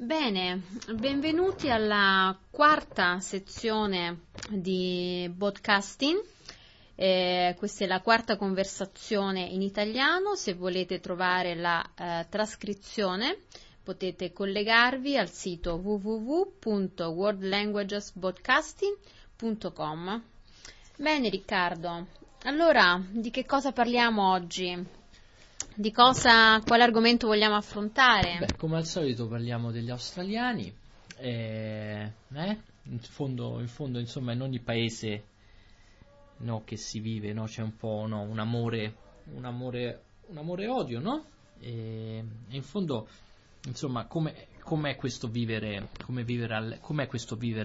Bene, benvenuti alla quarta sezione di podcasting. Questa è la quarta conversazione in italiano. Se volete trovare la trascrizione potete collegarvi al sito www.worldlanguagespodcasting.com. Bene Riccardo, allora di che cosa parliamo oggi? Quale argomento vogliamo affrontare? Beh, come al solito parliamo degli australiani, in fondo insomma in ogni paese che si vive c'è un po' un amore odio, e in fondo insomma com'è questo vivere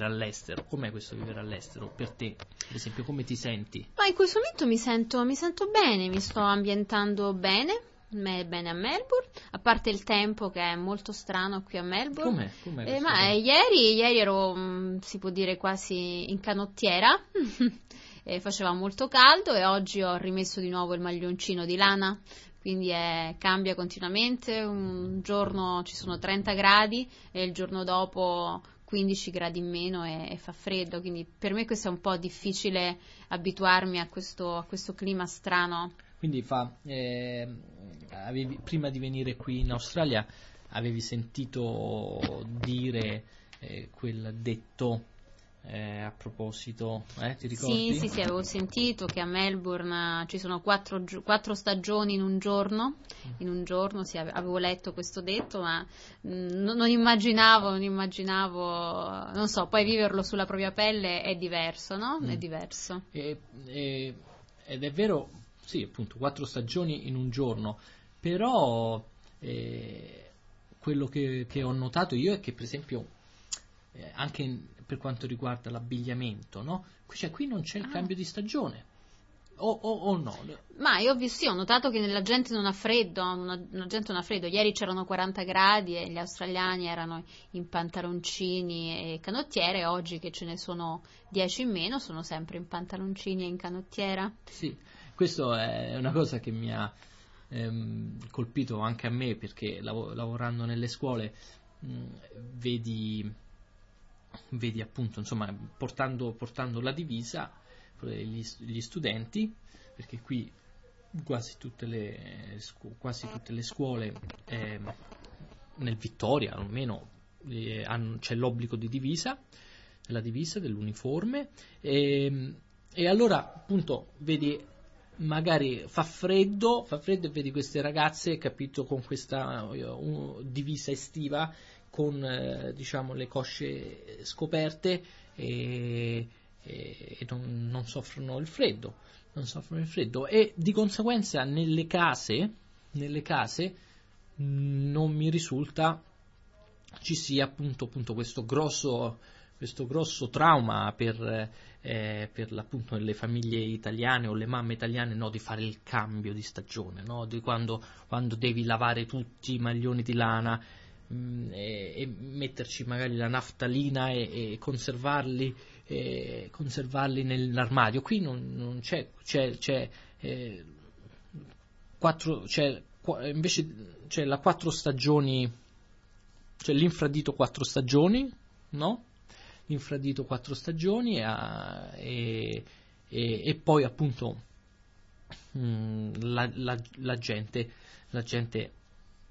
all'estero per te, per esempio, come ti senti? Ma in questo momento mi sento bene, mi sto ambientando bene a Melbourne, a parte il tempo che è molto strano qui a Melbourne. Com'è ma ieri ero si può dire quasi in canottiera e faceva molto caldo, e oggi ho rimesso di nuovo il maglioncino di lana, quindi cambia continuamente. Un giorno ci sono 30 gradi e il giorno dopo 15 gradi in meno e fa freddo, quindi per me questo è un po' difficile, abituarmi a questo clima strano. Quindi prima di venire qui in Australia avevi sentito dire quel detto a proposito, ti ricordi? Sì, avevo sentito che a Melbourne ci sono quattro stagioni in un giorno, sì, avevo letto questo detto, ma non immaginavo, non so, poi viverlo sulla propria pelle è diverso, no? È diverso. Ed è vero. Sì, appunto, 4 stagioni in un giorno, però quello che ho notato io è che, per esempio, anche per quanto riguarda l'abbigliamento, no? Cioè, qui non c'è il cambio di stagione, o no? Ma io ho notato che la gente non ha freddo, ieri c'erano 40 gradi e gli australiani erano in pantaloncini e canottiere, e oggi che ce ne sono 10 in meno sono sempre in pantaloncini e in canottiera. Sì. Questo è una cosa che mi ha colpito anche a me, perché lavorando nelle scuole vedi appunto, insomma, portando la divisa gli studenti, perché qui quasi tutte le scuole nel Vittoria almeno c'è l'obbligo di divisa, la divisa dell'uniforme, e allora appunto vedi, magari fa freddo e vedi queste ragazze, capito, con questa divisa estiva con le cosce scoperte, e non soffrono il freddo, e di conseguenza nelle case non mi risulta ci sia appunto questo grosso trauma per appunto le famiglie italiane o le mamme italiane, di fare il cambio di stagione, di quando devi lavare tutti i maglioni di lana e metterci magari la naftalina e conservarli nell'armadio. Qui non c'è la 4 stagioni, c'è l'infradito 4 stagioni, no? Infradito 4 stagioni e poi appunto la gente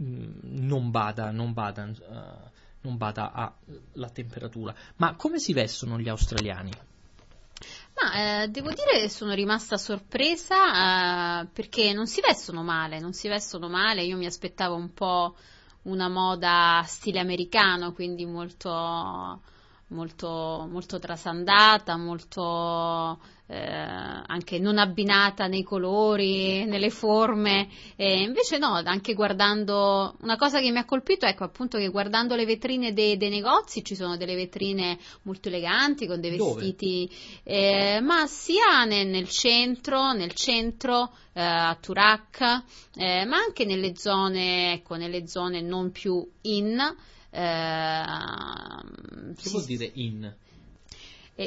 non bada alla temperatura. Ma come si vestono gli australiani? Ma devo dire sono rimasta sorpresa, perché non si vestono male. Io mi aspettavo un po' una moda stile americano, quindi molto trasandata, molto anche non abbinata nei colori, nelle forme, e invece no. Anche guardando, una cosa che mi ha colpito, appunto, che guardando le vetrine dei negozi, ci sono delle vetrine molto eleganti con dei vestiti, ma sia nel centro a Turac, ma anche nelle zone non più in. Che vuol dire in?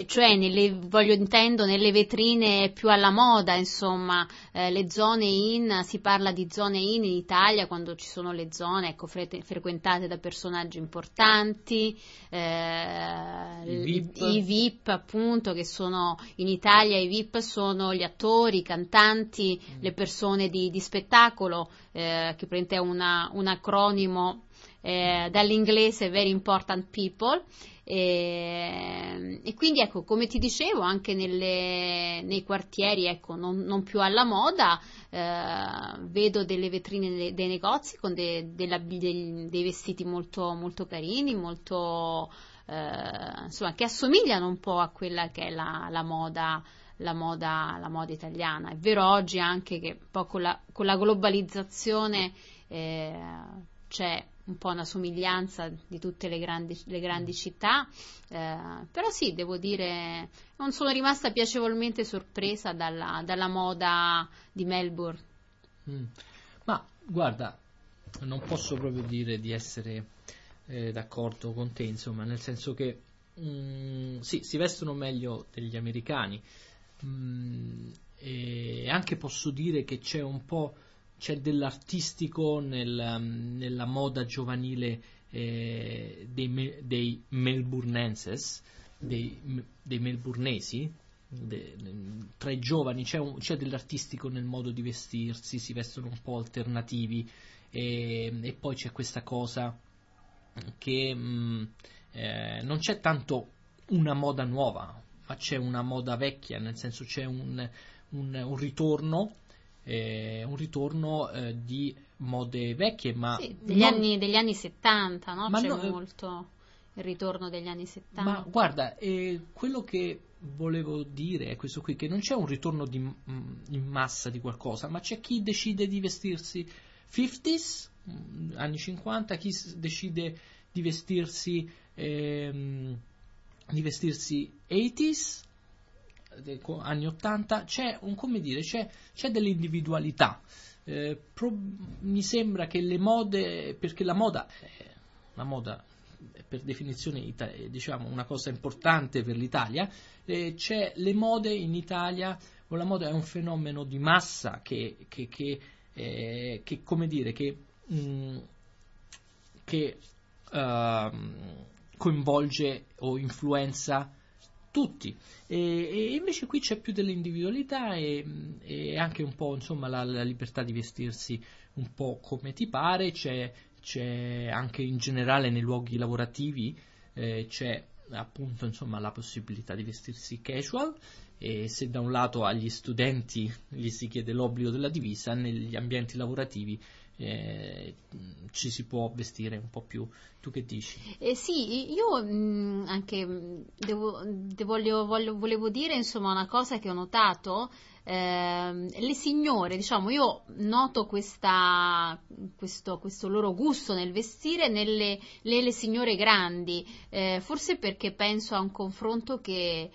cioè intendo nelle vetrine più alla moda, insomma, le zone in, si parla di zone in Italia quando ci sono le zone, ecco, frequentate da personaggi importanti, i VIP appunto, che sono in Italia i VIP sono gli attori, i cantanti, le persone di spettacolo, che prende un acronimo dall'inglese Very Important People, e quindi ecco, come ti dicevo, anche nei quartieri, ecco, non più alla moda, vedo delle vetrine dei negozi con dei vestiti molto, molto carini, molto, insomma, che assomigliano un po' a quella che è la moda italiana. È vero oggi anche che un po' con la globalizzazione c'è un po' una somiglianza di tutte le grandi città, però sì, devo dire, non sono rimasta piacevolmente sorpresa dalla moda di Melbourne. Ma guarda, non posso proprio dire di essere d'accordo con te, insomma, nel senso che sì, si vestono meglio degli americani, e anche posso dire che c'è dell'artistico nella moda giovanile dei melbournenses, dei melbournesi, tra i giovani c'è dell'artistico nel modo di vestirsi, si vestono un po' alternativi, e poi c'è questa cosa che non c'è tanto una moda nuova, ma c'è una moda vecchia, nel senso c'è un ritorno, di mode vecchie, ma sì, degli anni 70, no? C'è molto il ritorno degli anni 70. Ma guarda, quello che volevo dire è questo qui, che non c'è un ritorno in massa di qualcosa, ma c'è chi decide di vestirsi 50s, anni 50, chi decide di vestirsi 80s, anni 80, c'è un, come dire, c'è dell'individualità. Mi sembra che le mode, perché la moda è per definizione, diciamo, una cosa importante per l'Italia, c'è le mode in Italia, o la moda è un fenomeno di massa che come dire, che coinvolge o influenza tutti, e invece qui c'è più dell'individualità, e anche un po', insomma, la libertà di vestirsi un po' come ti pare. C'è anche in generale nei luoghi lavorativi, c'è appunto, insomma, la possibilità di vestirsi casual, e se da un lato agli studenti gli si chiede l'obbligo della divisa, negli ambienti lavorativi ci si può vestire un po' più. Tu che dici? Sì, io anche volevo dire, insomma, una cosa che ho notato, le signore, diciamo, io noto questo loro gusto nel vestire nelle signore grandi, forse perché penso a un confronto che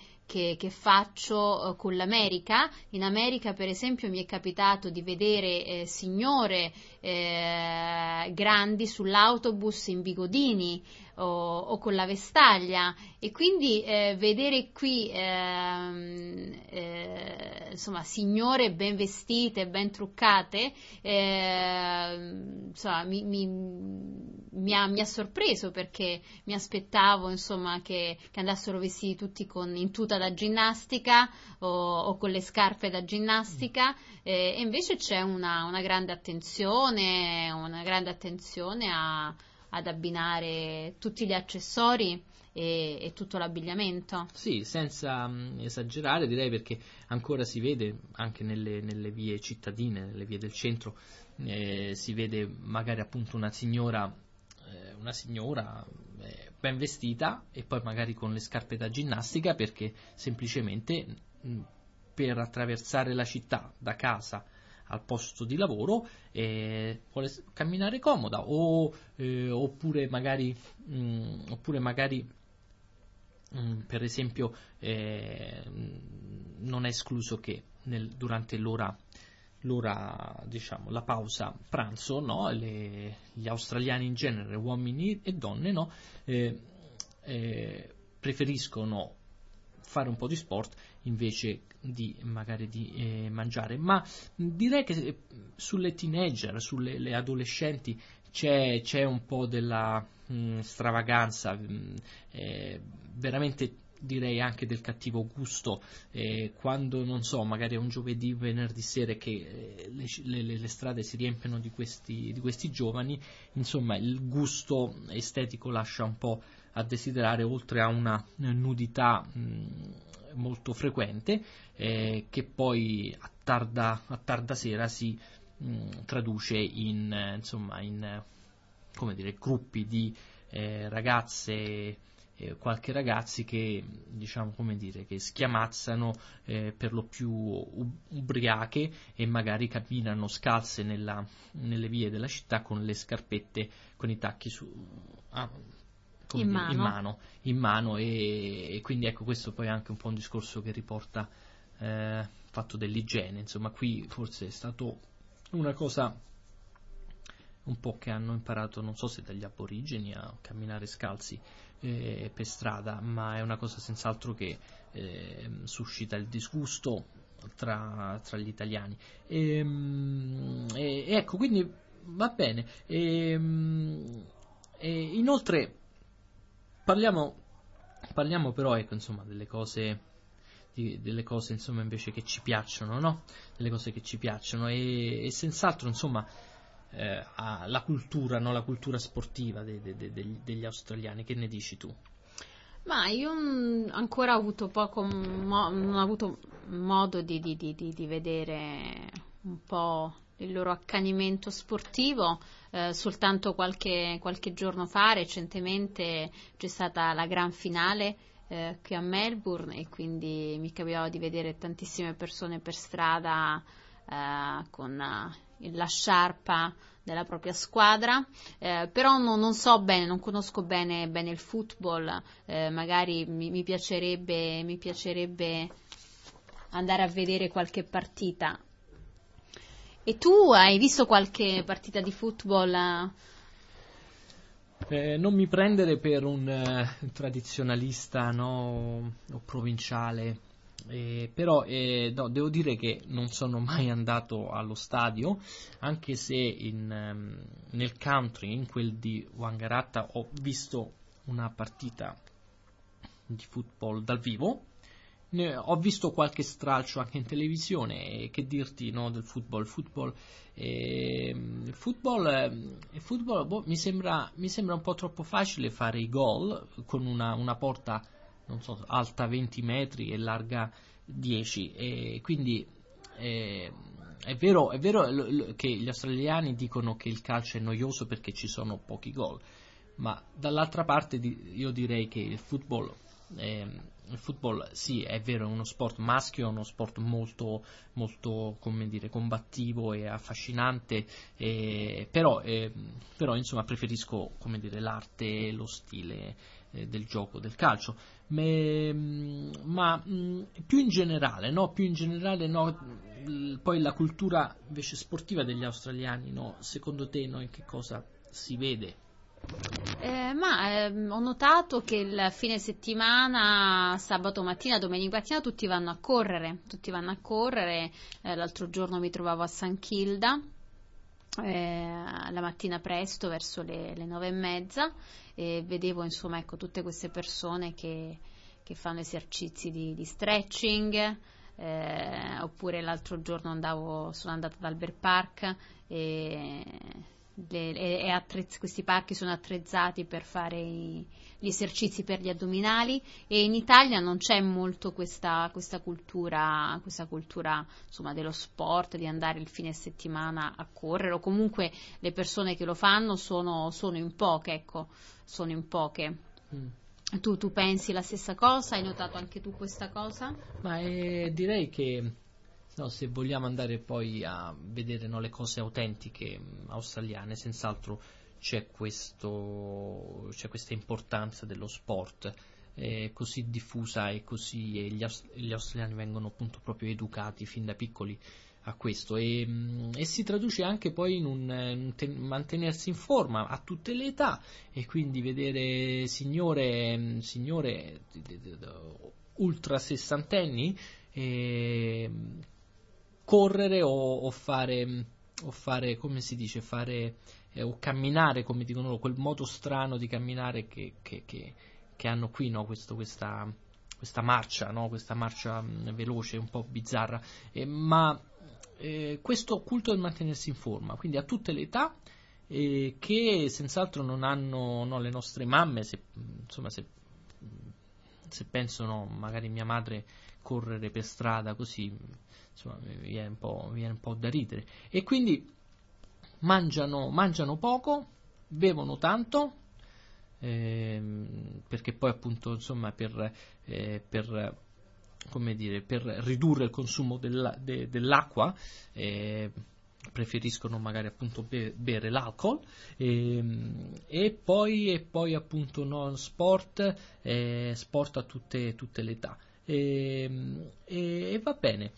faccio con l'America. In America, per esempio, mi è capitato di vedere signore grandi sull'autobus in bigodini o con la vestaglia, e quindi vedere qui insomma, signore ben vestite, ben truccate, insomma, mi ha sorpreso, perché mi aspettavo, insomma, che andassero vestiti tutti in tuta da ginnastica o con le scarpe da ginnastica, e invece c'è una grande attenzione, ad abbinare tutti gli accessori e tutto l'abbigliamento. Sì, senza esagerare, direi, perché ancora si vede anche nelle vie cittadine, nelle vie del centro, si vede magari appunto una signora ben vestita, e poi magari con le scarpe da ginnastica, perché semplicemente per attraversare la città da casa al posto di lavoro, vuole camminare comoda, oppure magari per esempio, non è escluso che durante l'ora, diciamo, la pausa pranzo, no? Gli australiani in genere, uomini e donne, no? Preferiscono fare un po' di sport invece di magari di mangiare. Ma direi che sulle teenager, sulle le adolescenti c'è un po' della stravaganza, veramente direi anche del cattivo gusto, quando non so, magari è un giovedì, venerdì sera che le strade si riempiono di questi giovani. Insomma, il gusto estetico lascia un po' a desiderare, oltre a una nudità molto frequente, che poi a tarda sera si traduce in come dire, gruppi di ragazze, qualche ragazzi che, diciamo, come dire, che schiamazzano, per lo più ubriache, e magari camminano scalze nelle vie della città con le scarpette, con i tacchi in mano, e quindi ecco, questo poi è anche un po' un discorso che riporta fatto dell'igiene. Insomma, qui forse è stato una cosa un po' che hanno imparato, non so se dagli aborigeni, a camminare scalzi per strada, ma è una cosa senz'altro che suscita il disgusto tra gli italiani. E ecco, quindi va bene. E inoltre parliamo però, ecco, insomma, delle cose insomma invece che ci piacciono, no? Delle cose che ci piacciono, e senz'altro, insomma, la cultura, no? La cultura sportiva degli australiani. Che ne dici tu? Ma io ancora non ho avuto modo di vedere un po' il loro accanimento sportivo. Soltanto qualche giorno fa, recentemente, c'è stata la gran finale qui a Melbourne, e quindi mi capitava di vedere tantissime persone per strada con la sciarpa della propria squadra, però non conosco bene il football, magari mi piacerebbe andare a vedere qualche partita. E tu hai visto qualche partita di football? Non mi prendere per un tradizionalista, no, o provinciale. Però no, devo dire che non sono mai andato allo stadio, anche se nel country, in quel di Wangaratta, ho visto una partita di football dal vivo. Ho visto qualche stralcio anche in televisione, e che dirti, no, del football. Il football boh, mi sembra un po' troppo facile fare i gol con una porta, non so, alta 20 metri e larga 10, e quindi è vero che gli australiani dicono che il calcio è noioso perché ci sono pochi gol, ma dall'altra parte io direi che il football sì, è vero, è uno sport maschio, è uno sport molto, molto, come dire, combattivo e affascinante, però insomma preferisco, come dire, l'arte e lo stile del gioco del calcio. Ma più in generale, poi la cultura invece sportiva degli australiani, no? Secondo te, no, in che cosa si vede? Ho notato che il fine settimana, sabato mattina, domenica mattina, tutti vanno a correre. L'altro giorno mi trovavo a San Kilda la mattina presto, verso le 9:30, e vedevo, insomma, ecco, tutte queste persone che fanno esercizi di stretching. Oppure l'altro giorno sono andata ad Albert Park, questi parchi sono attrezzati per fare gli esercizi per gli addominali, e in Italia non c'è molto questa cultura, insomma, dello sport, di andare il fine settimana a correre, o comunque le persone che lo fanno sono in poche. Tu pensi la stessa cosa? Hai notato anche tu questa cosa? Ma direi che, no, se vogliamo andare poi a vedere, no, le cose autentiche australiane, senz'altro c'è questa importanza dello sport così diffusa, e così gli australiani vengono appunto proprio educati fin da piccoli a questo, e si traduce anche poi in mantenersi in forma a tutte le età, e quindi vedere signore ultra sessantenni correre o fare come si dice, fare o camminare, come dicono loro, quel modo strano di camminare che hanno qui, no? Questa marcia, no? Questa marcia veloce, un po' bizzarra, ma questo culto del mantenersi in forma, quindi a tutte le età, che senz'altro non hanno, no, le nostre mamme, se pensano magari mia madre correre per strada così, insomma, mi viene un po' da ridere. E quindi mangiano poco, bevono tanto, perché poi appunto, insomma, per come dire, per ridurre il consumo dell'acqua, preferiscono magari appunto bere l'alcol, e poi appunto non sport, sport a tutte le età, e va bene.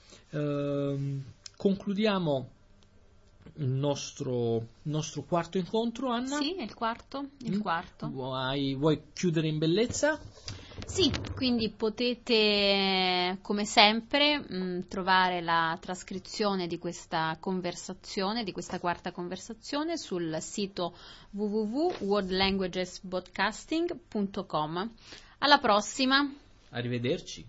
Concludiamo il nostro quarto incontro, Anna? Sì, è il quarto. Vuoi chiudere in bellezza? Sì, quindi potete, come sempre, trovare la trascrizione di questa conversazione, di questa quarta conversazione, sul sito www.worldlanguagespodcasting.com. Alla prossima! Arrivederci!